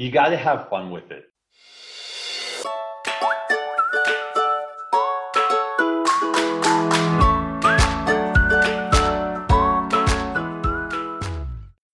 You got to have fun with it.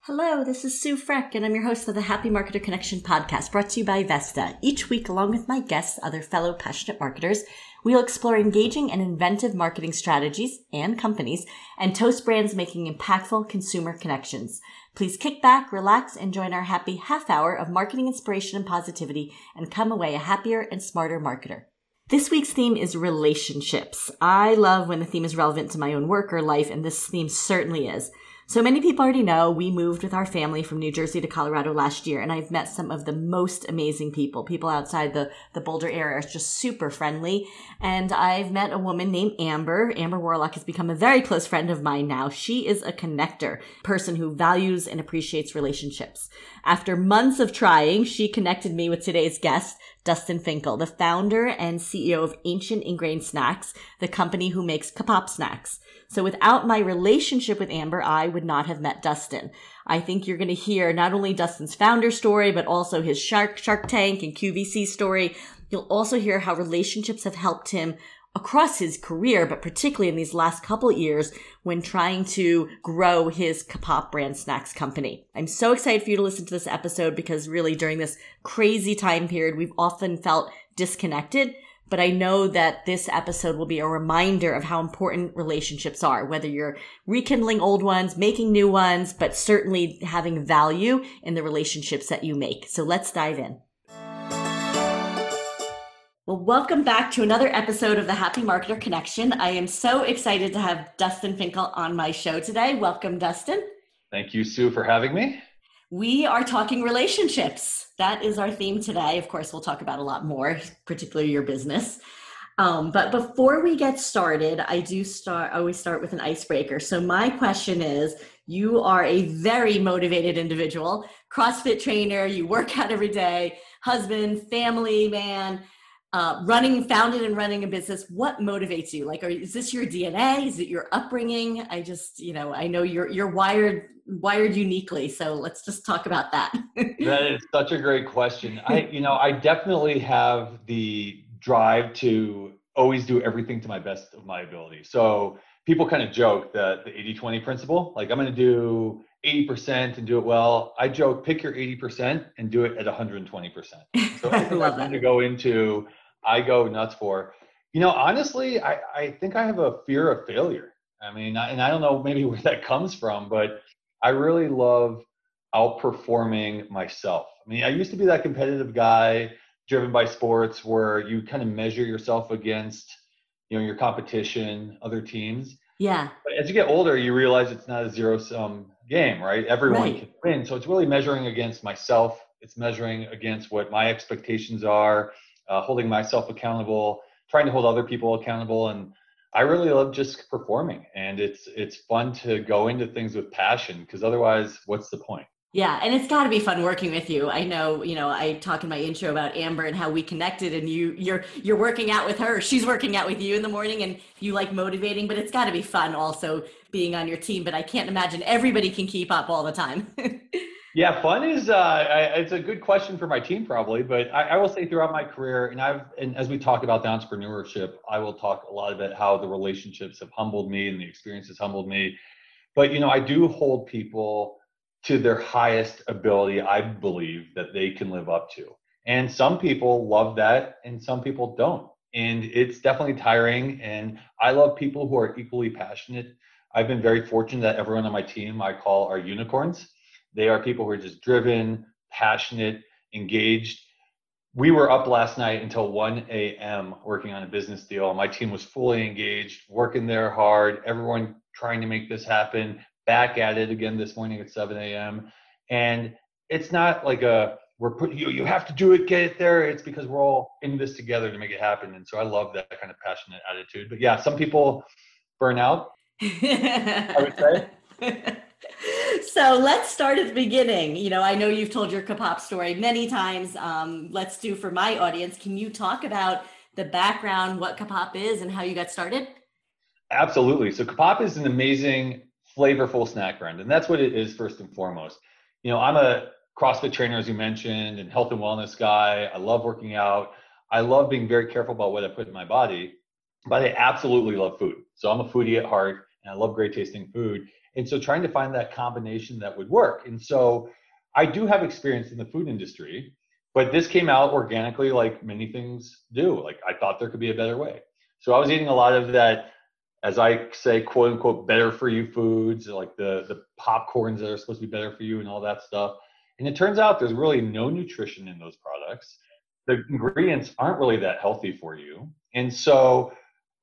Hello, this is Sue Freck, and I'm your host of the Happy Marketer Connection podcast, brought to you by Vesta. Each week, along with my guests, other fellow passionate marketers, we'll explore engaging and inventive marketing strategies and companies, and toast brands making impactful consumer connections. Please kick back, relax, and join our happy half hour of marketing inspiration and positivity, and come away a happier and smarter marketer. This week's theme is relationships. I love when the theme is relevant to my own work or life, and this theme certainly is. So many people already know we moved with our family from New Jersey to Colorado last year, and I've met some of the most amazing people. People outside the Boulder area are just super friendly. And I've met a woman named Amber. Amber Warlock has become a very close friend of mine now. She is a connector, person who values and appreciates relationships. After months of trying, she connected me with today's guest, Dustin Finkel, the founder and CEO of Ancient Ingrained Snacks, the company who makes Ka-Pop snacks. So without my relationship with Amber, I would not have met Dustin. I think you're going to hear not only Dustin's founder story, but also his Shark Tank and QVC story. You'll also hear how relationships have helped him across his career, but particularly in these last couple years when trying to grow his Ka-Pop brand snacks company. I'm so excited for you to listen to this episode because really during this crazy time period, we've often felt disconnected. But I know that this episode will be a reminder of how important relationships are, whether you're rekindling old ones, making new ones, but certainly having value in the relationships that you make. So let's dive in. Well, welcome back to another episode of the Happy Marketer Connection. I am so excited to have Dustin Finkel on my show today. Welcome, Dustin. Thank you, Sue, for having me. We are talking relationships. That is our theme today. Of course, we'll talk about a lot more, particularly your business. But before we get started, I always start with an icebreaker. So my question is, you are a very motivated individual, CrossFit trainer, you work out every day, husband, family man, founded and running a business. What motivates you? Like, is this your DNA? Is it your upbringing? I know you're wired uniquely. So let's just talk about that. That is such a great question. I definitely have the drive to always do everything to my best of my ability. So people kind of joke that the 80-20 principle, like I'm going to do 80% and do it well. I joke, pick your 80% and do it at 120%. So I love that. I go nuts for, honestly, I think I have a fear of failure. And I don't know maybe where that comes from, but I really love outperforming myself. I used to be that competitive guy driven by sports where you kind of measure yourself against, your competition, other teams. Yeah. But as you get older, you realize it's not a zero-sum game, right? Everyone can win. So it's really measuring against myself. It's measuring against what my expectations are, holding myself accountable, trying to hold other people accountable. And I really love just performing, and it's fun to go into things with passion because otherwise, what's the point? Yeah, and it's got to be fun working with you. I know, I talk in my intro about Amber and how we connected, and you're working out with her. She's working out with you in the morning, and you like motivating, but it's got to be fun also being on your team. But I can't imagine everybody can keep up all the time. Yeah, fun is it's a good question for my team probably, but I will say throughout my career, and as we talk about the entrepreneurship, I will talk a lot about how the relationships have humbled me and the experiences humbled me. But I do hold people to their highest ability. I believe that they can live up to, and some people love that, and some people don't, and it's definitely tiring. And I love people who are equally passionate. I've been very fortunate that everyone on my team I call are unicorns. They are people who are just driven, passionate, engaged. We were up last night until 1 a.m. working on a business deal. My team was fully engaged, working there hard, everyone trying to make this happen, back at it again this morning at 7 a.m. And it's not like you have to do it, get it there. It's because we're all in this together to make it happen. And so I love that kind of passionate attitude. But yeah, some people burn out, I would say. So let's start at the beginning. I know you've told your Ka-Pop story many times. Let's do for my audience. Can you talk about the background, what Ka-Pop is and how you got started? Absolutely. So Ka-Pop is an amazing, flavorful snack brand. And that's what it is first and foremost. I'm a CrossFit trainer, as you mentioned, and health and wellness guy. I love working out. I love being very careful about what I put in my body, but I absolutely love food. So I'm a foodie at heart, and I love great tasting food. And so trying to find that combination that would work. And so I do have experience in the food industry, but this came out organically like many things do. Like I thought there could be a better way. So I was eating a lot of that, as I say, quote unquote, better for you foods, like the popcorns that are supposed to be better for you and all that stuff. And it turns out there's really no nutrition in those products. The ingredients aren't really that healthy for you. And so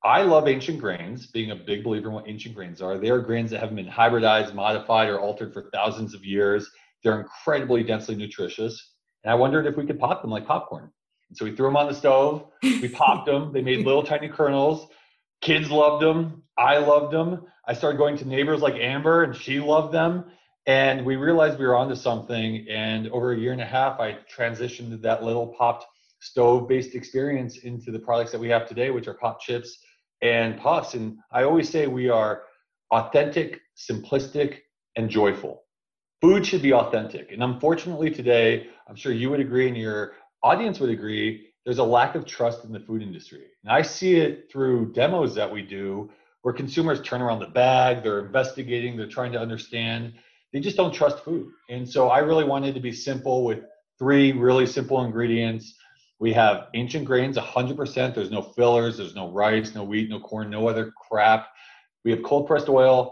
I love ancient grains, being a big believer in what ancient grains are. They are grains that haven't been hybridized, modified, or altered for thousands of years. They're incredibly densely nutritious. And I wondered if we could pop them like popcorn. And so we threw them on the stove. We popped them. They made little tiny kernels. Kids loved them. I loved them. I started going to neighbors like Amber, and she loved them. And we realized we were onto something. And over a year and a half, I transitioned that little popped stove-based experience into the products that we have today, which are pop chips and puffs. And I always say we are authentic, simplistic, and joyful. Food should be authentic. And unfortunately today, I'm sure you would agree and your audience would agree, there's a lack of trust in the food industry. And I see it through demos that we do where consumers turn around the bag, they're investigating, they're trying to understand. They just don't trust food. And so I really wanted to be simple with three really simple ingredients. We have ancient grains, 100%. There's no fillers. There's no rice, no wheat, no corn, no other crap. We have cold pressed oil,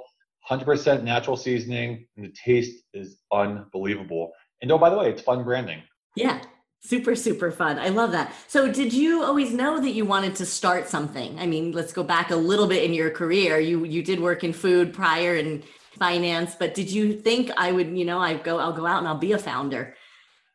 100% natural seasoning, and the taste is unbelievable. And oh, by the way, it's fun branding. Yeah, super, super fun. I love that. So did you always know that you wanted to start something? I mean, let's go back a little bit in your career. You did work in food prior and finance, but did you think I'll go out and I'll be a founder?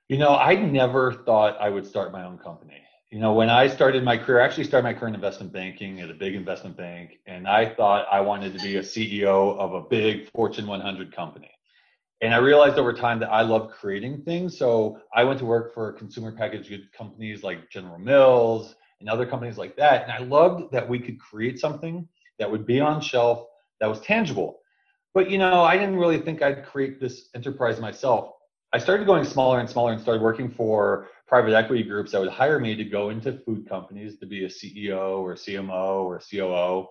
I never thought I would start my own company. When I started my career, I actually started my career in investment banking at a big investment bank. And I thought I wanted to be a CEO of a big Fortune 100 company. And I realized over time that I love creating things. So I went to work for consumer packaged goods companies like General Mills and other companies like that. And I loved that we could create something that would be on shelf, that was tangible. But, I didn't really think I'd create this enterprise myself. I started going smaller and smaller and started working for private equity groups that would hire me to go into food companies to be a CEO or CMO or COO.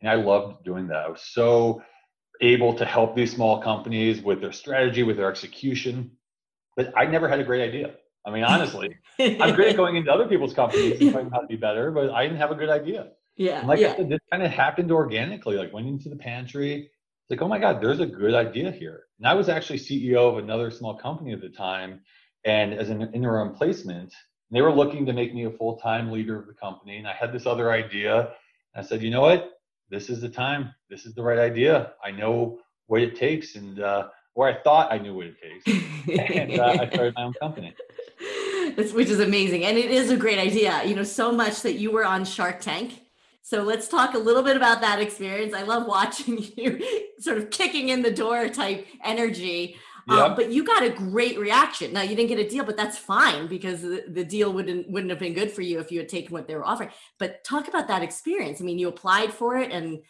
And I loved doing that. I was so able to help these small companies with their strategy, with their execution. But I never had a great idea. I mean, honestly, I'm great at going into other people's companies and finding how to be better, but I didn't have a good idea. Yeah. And I said, this kind of happened organically, like went into the pantry. Like, oh my God, there's a good idea here. And I was actually CEO of another small company at the time and as an interim placement, they were looking to make me a full-time leader of the company. And I had this other idea. I said, you know what? This is the time. This is the right idea. I know what it takes or I thought I knew what it takes. And I started my own company. Which is amazing. And it is a great idea. So much that you were on Shark Tank. So let's talk a little bit about that experience. I love watching you sort of kicking in the door type energy, but you got a great reaction. Now you didn't get a deal, but that's fine because the deal wouldn't have been good for you if you had taken what they were offering. But talk about that experience. I mean, you applied for it and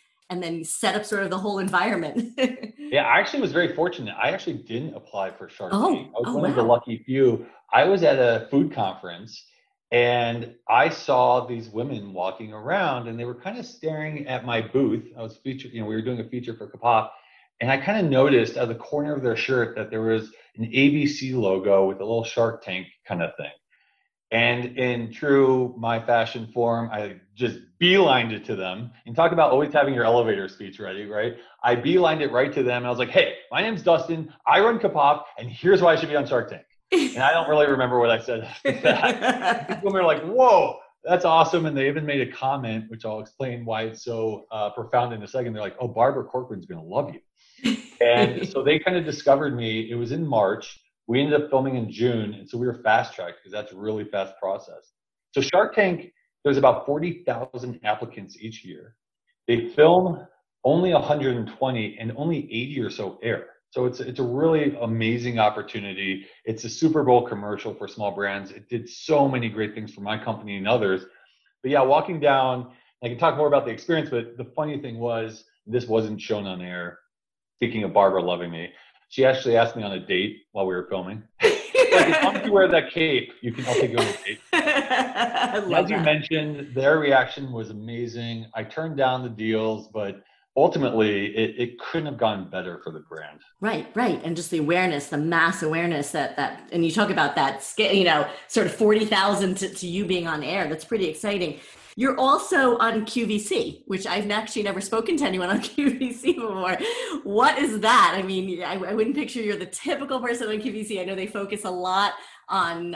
then set up sort of the whole environment. Yeah, I actually was very fortunate. I actually didn't apply for Shark Tank. I was one of the lucky few. I was at a food conference and I saw these women walking around and they were kind of staring at my booth. I was featured, we were doing a feature for Ka-Pop. And I kind of noticed out of the corner of their shirt that there was an ABC logo with a little Shark Tank kind of thing. And in true my fashion form, I just beelined it to them. And talk about always having your elevator speech ready, right? I beelined it right to them. And I was like, hey, my name's Dustin. I run Ka-Pop and here's why I should be on Shark Tank. And I don't really remember what I said after that. People were like, whoa, that's awesome. And they even made a comment, which I'll explain why it's so profound in a second. They're like, oh, Barbara Corcoran's going to love you. And so they kind of discovered me. It was in March. We ended up filming in June. And so we were fast tracked because that's a really fast process. So Shark Tank, there's about 40,000 applicants each year. They film only 120 and only 80 or so air. So it's a really amazing opportunity. It's a Super Bowl commercial for small brands. It did so many great things for my company and others. But yeah, walking down, I can talk more about the experience, but the funny thing was, this wasn't shown on air. Speaking of Barbara loving me, she actually asked me on a date while we were filming. like, as long as you wear that cape, you can also go with cape. As you mentioned, their reaction was amazing. I turned down the deals, but ultimately it couldn't have gone better for the brand. Right. And just the awareness, the mass awareness that, and you talk about that scale, you know, sort of 40,000 to you being on air. That's pretty exciting. You're also on QVC, which I've actually never spoken to anyone on QVC before. What is that? I mean, I wouldn't picture you're the typical person on QVC. I know they focus a lot on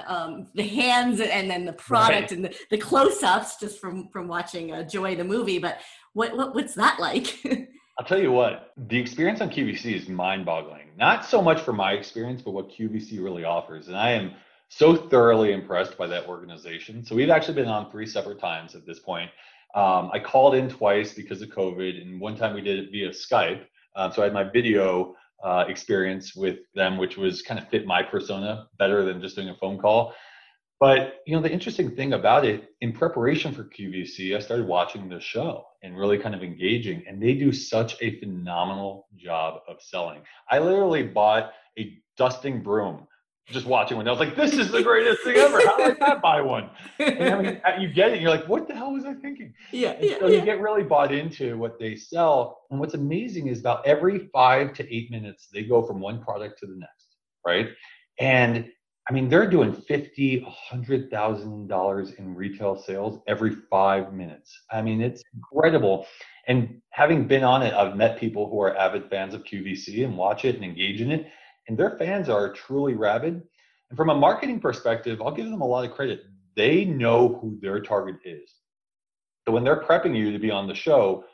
the hands and then the product, right, and the close-ups just from watching Joy the movie. But what's that like? I'll tell you what, the experience on QVC is mind-boggling. Not so much for my experience, but what QVC really offers. And I am so thoroughly impressed by that organization. So we've actually been on 3 separate times at this point. I called in twice because of COVID, and one time we did it via Skype. So I had my video experience with them, which was kind of fit my persona better than just doing a phone call. But, you know, the interesting thing about it, in preparation for QVC, I started watching the show and really kind of engaging, and they do such a phenomenal job of selling. I literally bought a dusting broom just watching one. I was like, this is the greatest thing ever. How did I buy one? And I mean, you get it. You're like, what the hell was I thinking? Yeah. You get really bought into what they sell. And what's amazing is about every 5 to 8 minutes, they go from one product to the next, right? And I mean, they're doing $50,000, $100,000 in retail sales every 5 minutes. I mean, it's incredible. And having been on it, I've met people who are avid fans of QVC and watch it and engage in it. And their fans are truly rabid. And from a marketing perspective, I'll give them a lot of credit. They know who their target is. So when they're prepping you to be on the show,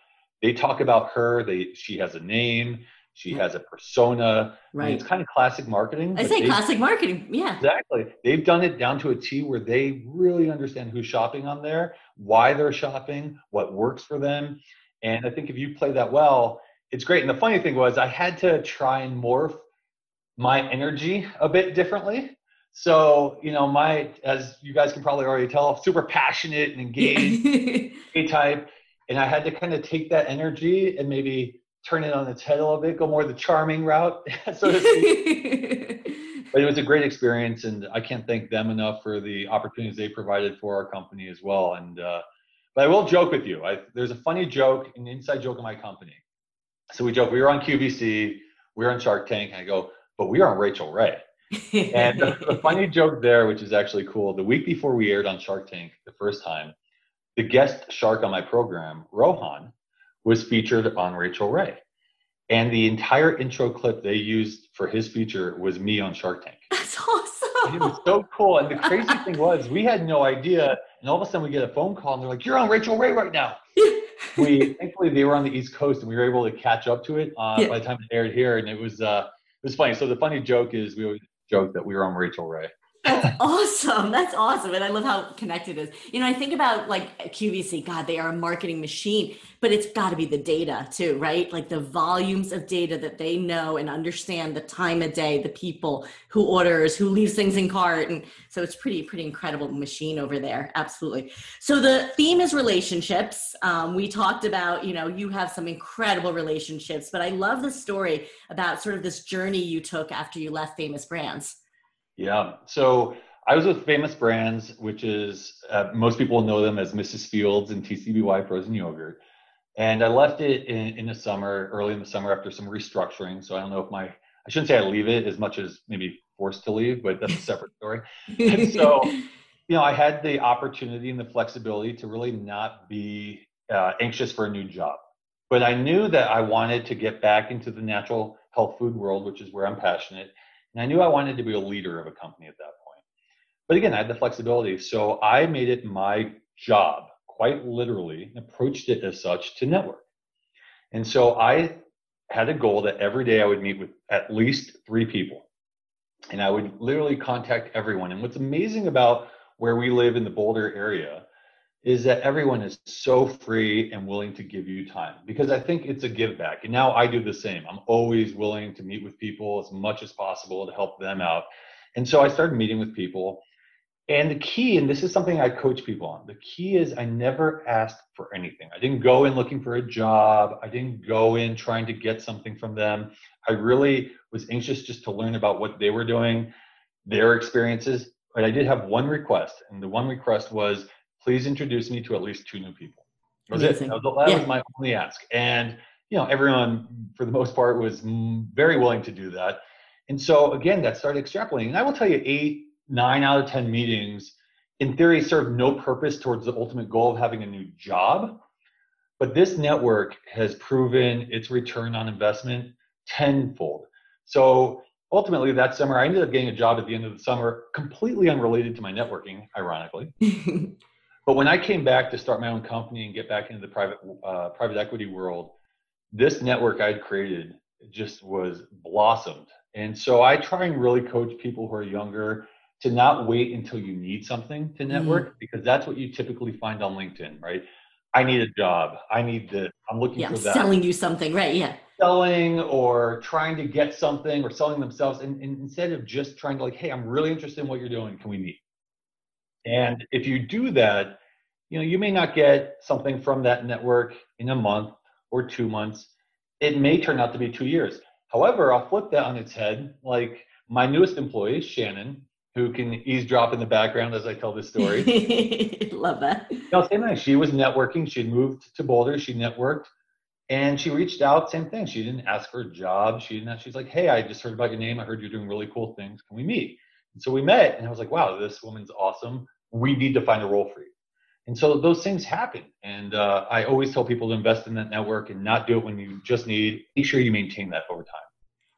they talk about her. She has a name. She has a persona. Right. I mean, it's kind of classic marketing. I say classic marketing. Yeah. Exactly. They've done it down to a T where they really understand who's shopping on there, why they're shopping, what works for them. And I think if you play that well, it's great. And the funny thing was I had to try and morph my energy a bit differently. So, you know, as you guys can probably already tell, I'm super passionate and engaged type. And I had to kind of take that energy and maybe turn it on its head a little bit, go more the charming route, so to speak. But it was a great experience, and I can't thank them enough for the opportunities they provided for our company as well. And, but I will joke with you. There's a funny joke, an inside joke in my company. So we joke, we were on QVC, we were on Shark Tank, and I go, but we are on Rachel Ray. And the funny joke there, which is actually cool, the week before we aired on Shark Tank the first time, the guest shark on my program, Rohan, was featured on Rachel Ray. And the entire intro clip they used for his feature was me on Shark Tank. That's awesome. It was so cool. And the crazy thing was, we had no idea. And all of a sudden we get a phone call and they're like, you're on Rachel Ray right now. Thankfully they were on the East Coast and we were able to catch up to it by the time it aired here. And it was funny. So the funny joke is we always joke that we were on Rachel Ray. That's awesome. That's awesome. And I love how connected it is. You know, I think about like QVC, God, they are a marketing machine, but it's got to be the data too, right? Like the volumes of data that they know and understand, the time of day, the people, who orders, who leaves things in cart. And so it's pretty incredible machine over there. Absolutely. So the theme is relationships. We talked about, you know, you have some incredible relationships, but I love the story about sort of this journey you took after you left Famous Brands. Yeah. So I was with Famous Brands, which is, most people know them as Mrs. Fields and TCBY frozen yogurt. And I left it in the summer, early in the summer after some restructuring. So I don't know if I shouldn't say I leave it as much as maybe forced to leave, but that's a separate story. And so, you know, I had the opportunity and the flexibility to really not be anxious for a new job. But I knew that I wanted to get back into the natural health food world, which is where I'm passionate. And I knew I wanted to be a leader of a company at that point. But again, I had the flexibility. So I made it my job, quite literally, and approached it as such to network. And so I had a goal that every day I would meet with at least 3 people. And I would literally contact everyone. And what's amazing about where we live in the Boulder area is that everyone is so free and willing to give you time, because I think it's a give back. And now I do the same. I'm always willing to meet with people as much as possible to help them out. And so I started meeting with people. And the key, and this is something I coach people on, the key is I never asked for anything. I didn't go in looking for a job. I didn't go in trying to get something from them. I really was anxious just to learn about what they were doing. their experiences. But I did have one request, and the one request was, please introduce me to at least 2 new people. That was amazing. It. That was my only ask. And, you know, everyone, for the most part, was very willing to do that. And so, again, that started extrapolating. And I will tell you, 8, 9 out of 10 meetings, in theory, served no purpose towards the ultimate goal of having a new job. But this network has proven its return on investment tenfold. So ultimately that summer, I ended up getting a job at the end of the summer, completely unrelated to my networking, ironically. But when I came back to start my own company and get back into the private equity world, this network I'd created just was blossomed. And so I try and really coach people who are younger to not wait until you need something to network, because that's what you typically find on LinkedIn, right? I need a job. I need this. I'm looking for that. Selling you something, right? Yeah. Selling or trying to get something or selling themselves. And instead of just trying to like, hey, I'm really interested in what you're doing. Can we meet? And if you do that, you know, you may not get something from that network in a month or 2 months. It may turn out to be 2 years. However, I'll flip that on its head. Like my newest employee, Shannon, who can eavesdrop in the background as I tell this story. Love that. You know, same thing. She was networking. She moved to Boulder. She networked. And she reached out. Same thing. She didn't ask for a job. She's like, hey, I just heard about your name. I heard you're doing really cool things. Can we meet? And so we met. And I was like, wow, this woman's awesome. We need to find a role for you. And so those things happen. And I always tell people to invest in that network and not do it when you just need. Make sure you maintain that over time.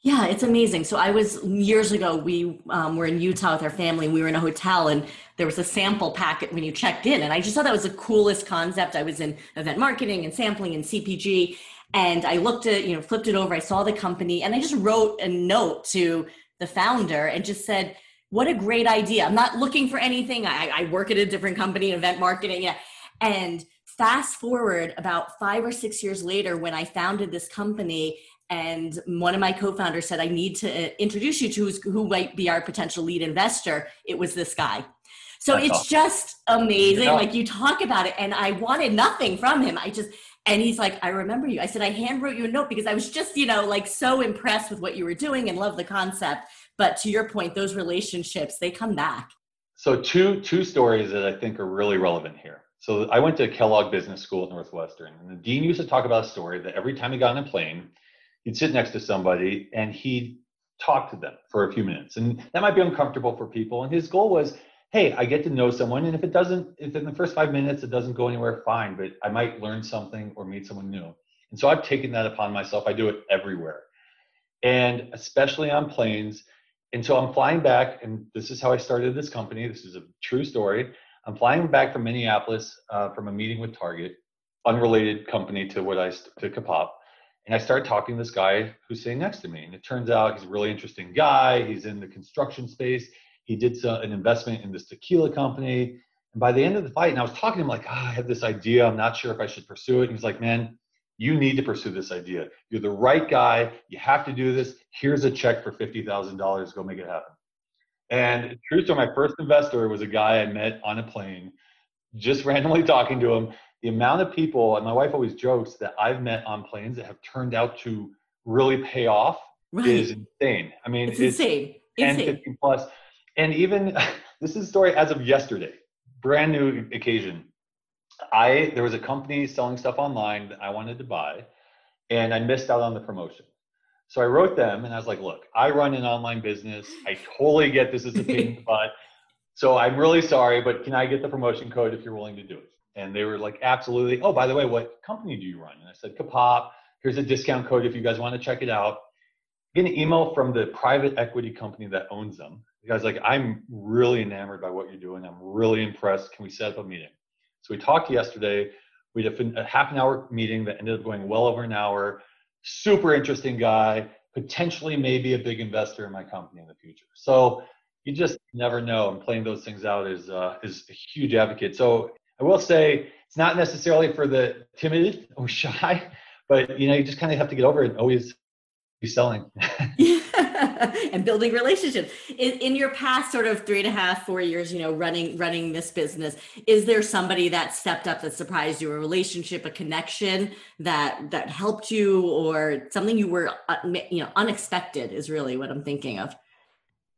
Yeah, it's amazing. So I was, years ago, we were in Utah with our family. We were in a hotel and there was a sample packet when you checked in. And I just thought that was the coolest concept. I was in event marketing and sampling and CPG. And I looked at, you know, flipped it over. I saw the company and I just wrote a note to the founder and just said, what a great idea. I'm not looking for anything. I work at a different company, event marketing. Yeah. And fast forward about 5 or 6 years later, when I founded this company, and one of my co-founders said, I need to introduce you to who might be our potential lead investor. It was this guy. So that's awesome. Just amazing. Yeah. Like you talk about it. And I wanted nothing from him. And he's like, I remember you. I said, I hand wrote you a note because I was just, you know, like so impressed with what you were doing and love the concept. But to your point, those relationships, they come back. So two stories that I think are really relevant here. So I went to Kellogg Business School at Northwestern. And the dean used to talk about a story that every time he got on a plane, he'd sit next to somebody and he'd talk to them for a few minutes. And that might be uncomfortable for people. And his goal was, hey, I get to know someone. And if in the first 5 minutes, it doesn't go anywhere, fine, but I might learn something or meet someone new. And so I've taken that upon myself. I do it everywhere. And especially on planes. And so I'm flying back, and this is how I started this company. This is a true story. I'm flying back from Minneapolis from a meeting with Target, unrelated company to Ka-Pop. And I started talking to this guy who's sitting next to me. And it turns out he's a really interesting guy. He's in the construction space. He did an investment in this tequila company. And by the end of the fight, and I was talking to him like, I have this idea. I'm not sure if I should pursue it. And he's like, man, you need to pursue this idea. You're the right guy. You have to do this. Here's a check for $50,000. Go make it happen. And true story, my first investor was a guy I met on a plane, just randomly talking to him. The amount of people, and my wife always jokes that I've met on planes that have turned out to really pay off is insane. I mean, it's insane. 15 plus. And even, this is a story as of yesterday, brand new occasion. There was a company selling stuff online that I wanted to buy, and I missed out on the promotion. So I wrote them and I was like, look, I run an online business. I totally get this is a pain in the butt. So I'm really sorry, but can I get the promotion code if you're willing to do it? And they were like, absolutely. Oh, by the way, what company do you run? And I said, Ka-Pop. Here's a discount code if you guys want to check it out. Get an email from the private equity company that owns them. The guy's like, I'm really enamored by what you're doing. I'm really impressed. Can we set up a meeting? So we talked yesterday. We had a half an hour meeting that ended up going well over an hour. Super interesting guy. Potentially maybe a big investor in my company in the future. So you just never know. And playing those things out is a huge advocate. So I will say it's not necessarily for the timid or shy, but you know, you just kind of have to get over it and always be selling. And building relationships. In your past sort of 3.5, 4 years, you know, running this business, is there somebody that stepped up that surprised you, a relationship, a connection that helped you, or something you were, you know, unexpected is really what I'm thinking of.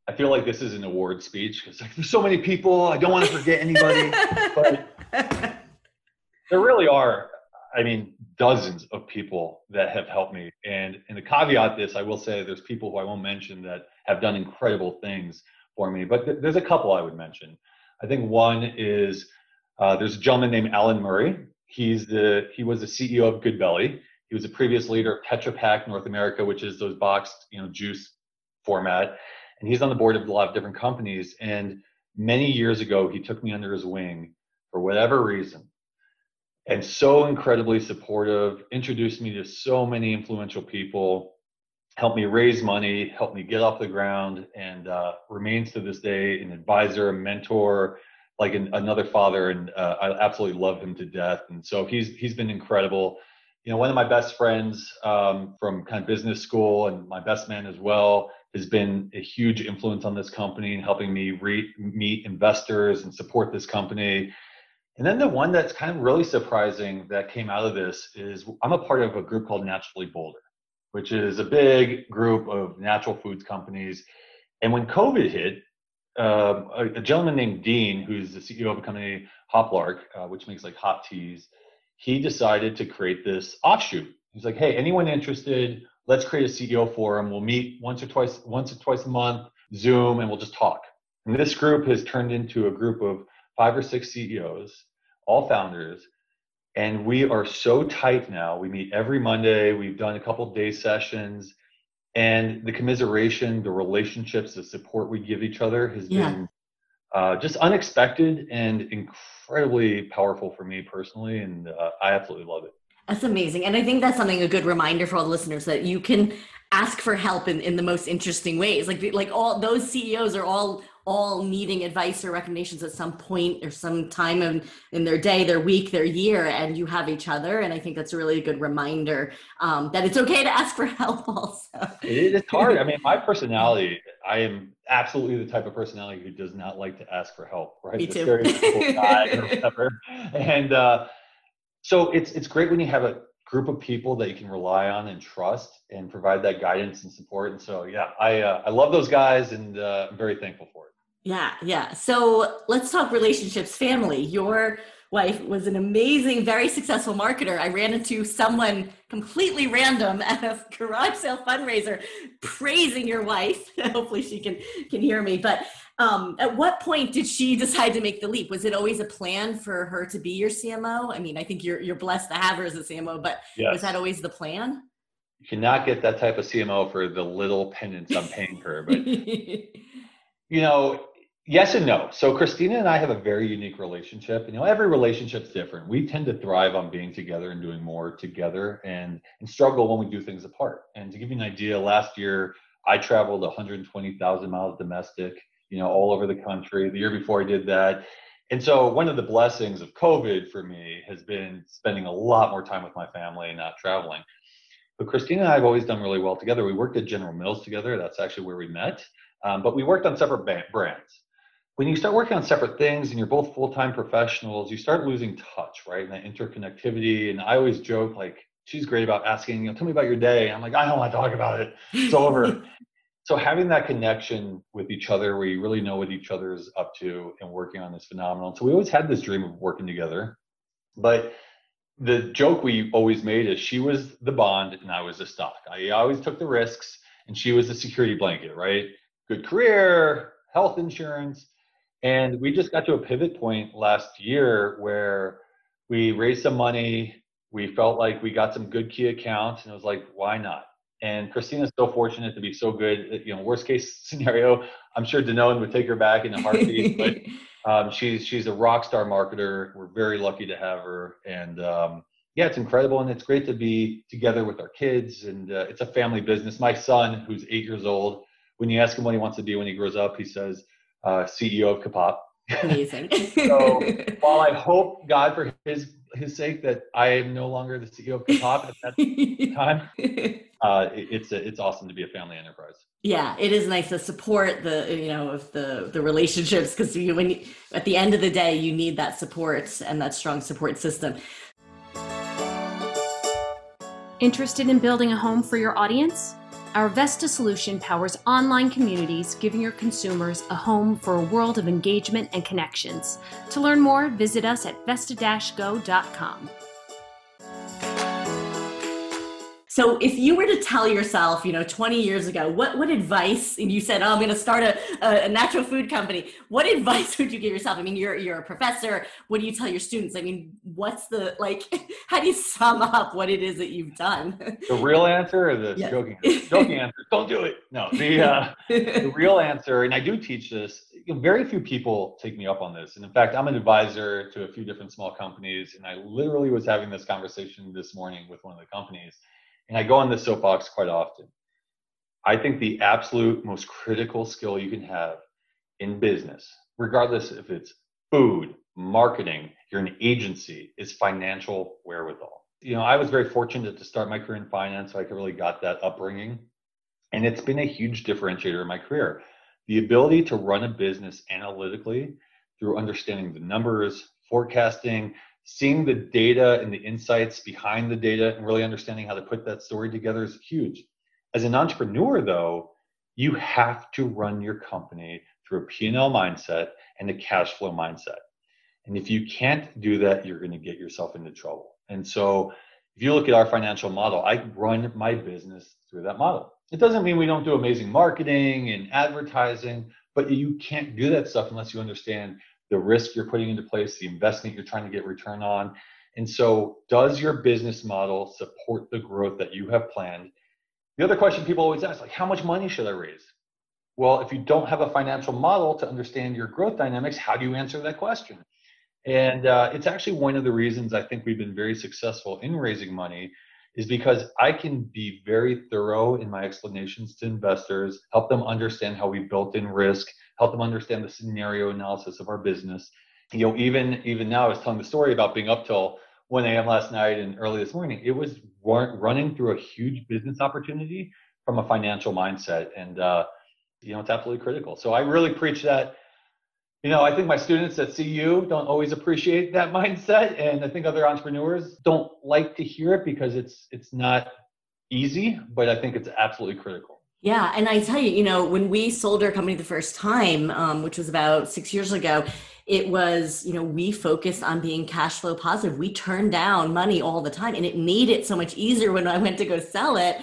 I feel like this is an award speech because like, there's so many people. I don't want to forget anybody. But there really are, I mean, dozens of people that have helped me. And to caveat this, I will say there's people who I won't mention that have done incredible things for me. But there's a couple I would mention. I think one is there's a gentleman named Alan Murray. He was the CEO of Good Belly. He was a previous leader of Tetra Pak North America, which is those boxed, juice format. And he's on the board of a lot of different companies. And many years ago, he took me under his wing for whatever reason. And so incredibly supportive, introduced me to so many influential people, helped me raise money, helped me get off the ground, and remains to this day an advisor, a mentor, like another father. And I absolutely love him to death. And so he's been incredible. One of my best friends from kind of business school and my best man as well has been a huge influence on this company and helping me meet investors and support this company. And then the one that's kind of really surprising that came out of this is I'm a part of a group called Naturally Boulder, which is a big group of natural foods companies. And when COVID hit, a gentleman named Dean, who's the CEO of a company, Hoplark, which makes like hot teas, he decided to create this offshoot. He's like, hey, anyone interested, let's create a CEO forum. We'll meet once or twice a month, Zoom, and we'll just talk. And this group has turned into a group of 5 or 6 CEOs, all founders, and we are so tight now. We meet every Monday. We've done a couple of day sessions, and the commiseration, the relationships, the support we give each other has been just unexpected and incredibly powerful for me personally, and I absolutely love it. That's amazing. And I think that's something, a good reminder for all the listeners, that you can ask for help in the most interesting ways. Like all those CEOs are all needing advice or recommendations at some point or some time in their day, their week, their year, and you have each other. And I think that's a really good reminder that it's okay to ask for help also. It's hard. I mean, my personality, I am absolutely the type of personality who does not like to ask for help, right? Me too. And so it's great when you have a group of people that you can rely on and trust and provide that guidance and support. And so, yeah, I love those guys, and I'm very thankful for it. Yeah. So let's talk relationships, family. Your wife was an amazing, very successful marketer. I ran into someone completely random at a garage sale fundraiser praising your wife. Hopefully she can hear me. But at what point did she decide to make the leap? Was it always a plan for her to be your CMO? I mean, I think you're blessed to have her as a CMO, but was that always the plan? You cannot get that type of CMO for the little penance I'm paying her. But, yes and no. So Christina and I have a very unique relationship. Every relationship's different. We tend to thrive on being together and doing more together and struggle when we do things apart. And to give you an idea, last year, I traveled 120,000 miles domestic, all over the country. The year before I did that. And so one of the blessings of COVID for me has been spending a lot more time with my family and not traveling. But Christina and I have always done really well together. We worked at General Mills together. That's actually where we met. But we worked on separate brands. When you start working on separate things and you're both full-time professionals, you start losing touch, right? And that interconnectivity. And I always joke, like, she's great about asking, tell me about your day. I'm like, I don't want to talk about it. It's over. So having that connection with each other, where you really know what each other is up to and working on is phenomenal. So we always had this dream of working together. But the joke we always made is she was the bond and I was the stock. I always took the risks and she was the security blanket, right? Good career, health insurance. And we just got to a pivot point last year where we raised some money. We felt like we got some good key accounts, and it was like, why not? And Christina's so fortunate to be so good. Worst case scenario, I'm sure Danone would take her back in a heartbeat. But she's a rock star marketer. We're very lucky to have her. And it's incredible, and it's great to be together with our kids. And it's a family business. My son, who's 8 years old, when you ask him what he wants to be when he grows up, he says, CEO of Ka-Pop. Amazing. So while I hope, God, for his sake, that I am no longer the CEO of Ka-Pop at that time, it's awesome to be a family enterprise. Yeah, it is nice to support the relationships, because at the end of the day, you need that support and that strong support system. Interested in building a home for your audience? Our Vesta solution powers online communities, giving your consumers a home for a world of engagement and connections. To learn more, visit us at vesta-go.com. So if you were to tell yourself, 20 years ago, what advice, and you said, I'm going to start a natural food company, what advice would you give yourself? I mean, you're a professor. What do you tell your students? I mean, how do you sum up what it is that you've done? The real answer or the joking answer? Don't do it. No, the real answer, and I do teach this, very few people take me up on this. And in fact, I'm an advisor to a few different small companies. And I literally was having this conversation this morning with one of the companies. And I go on this soapbox quite often. I think the absolute most critical skill you can have in business, regardless if it's food, marketing, you're an agency, is financial wherewithal. I was very fortunate to start my career in finance, so I really got that upbringing. And it's been a huge differentiator in my career. The ability to run a business analytically through understanding the numbers, forecasting, seeing the data and the insights behind the data and really understanding how to put that story together is huge. As an entrepreneur, though, you have to run your company through a P&L mindset and a cash flow mindset. And if you can't do that, you're going to get yourself into trouble. And so if you look at our financial model, I run my business through that model. It doesn't mean we don't do amazing marketing and advertising, but you can't do that stuff unless you understand the risk you're putting into place, the investment you're trying to get return on. And so does your business model support the growth that you have planned? The other question people always ask, how much money should I raise? Well, if you don't have a financial model to understand your growth dynamics, how do you answer that question? And it's actually one of the reasons I think we've been very successful in raising money is because I can be very thorough in my explanations to investors, help them understand how we built in risk, help them understand the scenario analysis of our business. Even now I was telling the story about being up till 1 a.m. last night and early this morning. It was running through a huge business opportunity from a financial mindset. And, it's absolutely critical. So I really preach that. I think my students at CU don't always appreciate that mindset. And I think other entrepreneurs don't like to hear it because it's not easy, but I think it's absolutely critical. Yeah. And I tell you, when we sold our company the first time, which was about 6 years ago, it was, we focused on being cash flow positive. We turned down money all the time and it made it so much easier when I went to go sell it.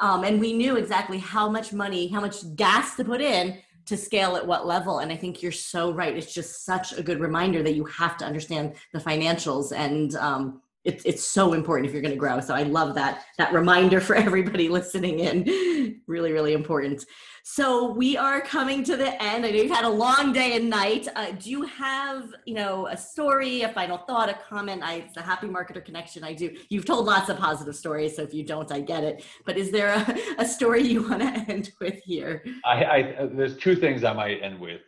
And we knew exactly how much money, how much gas to put in to scale at what level. And I think you're so right. It's just such a good reminder that you have to understand the financials and, it's so important if you're going to grow. So I love that reminder for everybody listening in. Really, really important. So we are coming to the end. I know you've had a long day and night. Do you have, a story, a final thought, a comment? It's the Happy Marketer Connection. I do. You've told lots of positive stories. So if you don't, I get it. But is there a story you want to end with here? There's two things I might end with.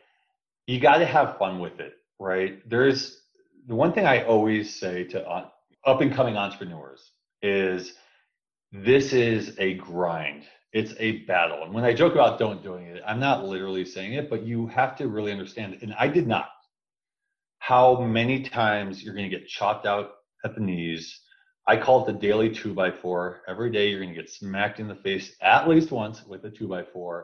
You got to have fun with it, right? There's the one thing I always say to up and coming entrepreneurs is this is a grind. It's a battle. And when I joke about don't doing it, I'm not literally saying it, but you have to really understand, and I did not, how many times you're going to get chopped out at the knees. I call it the daily 2x4. Every day you're going to get smacked in the face at least once with a 2x4.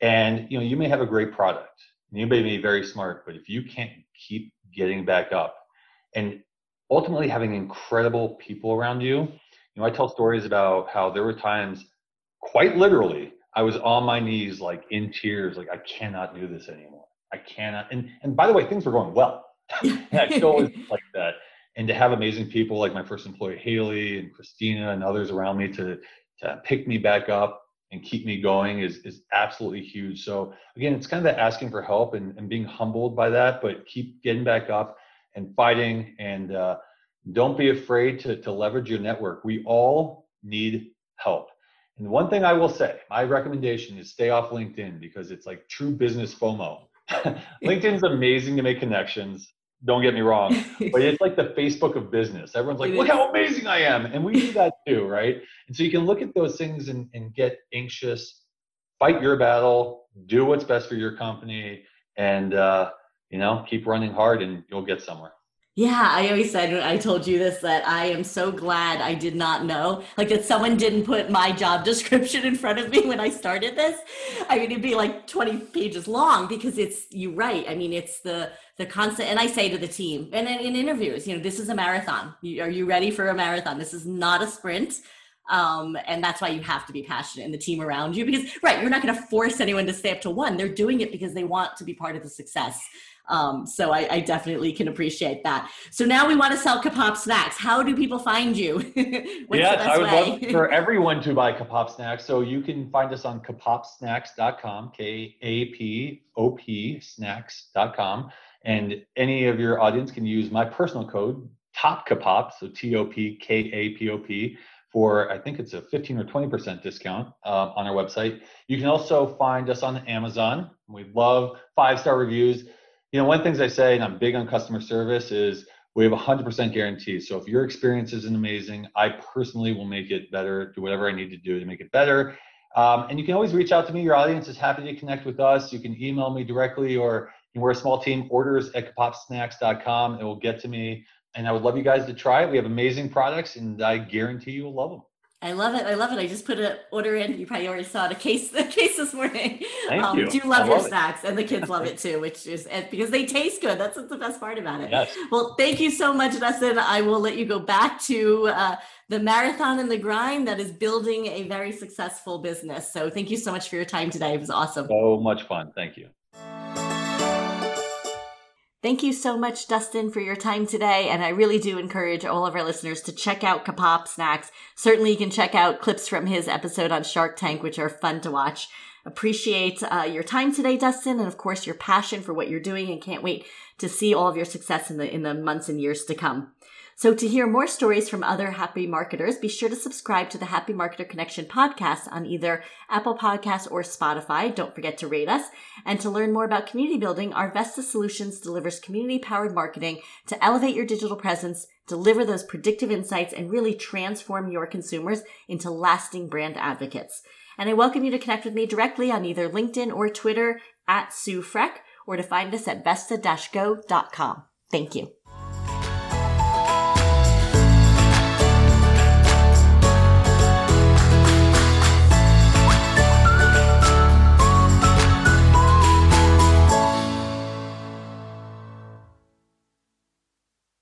And you may have a great product. You may be very smart, but if you can't keep getting back up and ultimately having incredible people around you. I tell stories about how there were times, quite literally, I was on my knees, in tears, I cannot do this anymore. I cannot. And by the way, things were going well. And I still was like that. And to have amazing people like my first employee, Haley and Christina and others around me to pick me back up and keep me going is absolutely huge. So again, it's kind of that asking for help and being humbled by that, but keep getting back up and fighting, and don't be afraid to leverage your network. We all need help. And the one thing I will say, my recommendation is stay off LinkedIn because it's like true business FOMO. LinkedIn's amazing to make connections. Don't get me wrong, but it's like the Facebook of business. Everyone's like, look how amazing I am. And we do that too, right? And so you can look at those things and get anxious, fight your battle, do what's best for your company, and keep running hard and you'll get somewhere. Yeah, I always said when I told you this that I am so glad I did not know, like that someone didn't put my job description in front of me when I started this. I mean, it'd be like 20 pages long because it's, you're right. I mean, it's the constant, and I say to the team and in interviews, you know, this is a marathon. Are you ready for a marathon? This is not a sprint. And that's why you have to be passionate in the team around you because, right, you're not going to force anyone to stay up to one. They're doing it because they want to be part of the success. So I definitely can appreciate that. So now we want to sell Ka-Pop snacks. How do people find you? Yes, I would love for everyone to buy Ka-Pop snacks. So you can find us on kapopsnacks.com, K-A-P-O-P snacks.com. And any of your audience can use my personal code, TOPKAPOP, so TOPKAPOP, for I think it's a 15 or 20% discount on our website. You can also find us on Amazon. We love 5-star reviews. You know, one of the things I say, and I'm big on customer service, is we have 100% guarantee. So if your experience isn't amazing, I personally will make it better, do whatever I need to do to make it better. And you can always reach out to me. Your audience is happy to connect with us. You can email me directly, or we're a small team, orders@kapopsnacks.com. It will get to me. And I would love you guys to try it. We have amazing products, and I guarantee you will love them. I love it. I love it. I just put an order in. You probably already saw the case this morning. Thank you. Do love your snacks, and the kids love it too, which is because they taste good. That's the best part about it. Yes. Well, thank you so much, Dustin. I will let you go back to the marathon and the grind that is building a very successful business. So thank you so much for your time today. It was awesome. So much fun. Thank you. Thank you so much, Dustin, for your time today. And I really do encourage all of our listeners to check out Ka-Pop Snacks. Certainly, you can check out clips from his episode on Shark Tank, which are fun to watch. Appreciate your time today, Dustin, and of course, your passion for what you're doing, and can't wait to see all of your success in the months and years to come. So to hear more stories from other happy marketers, be sure to subscribe to the Happy Marketer Connection podcast on either Apple Podcasts or Spotify. Don't forget to rate us. And to learn more about community building, our Vesta Solutions delivers community-powered marketing to elevate your digital presence, deliver those predictive insights, and really transform your consumers into lasting brand advocates. And I welcome you to connect with me directly on either LinkedIn or Twitter @SueFreck, or to find us at vesta-go.com. Thank you.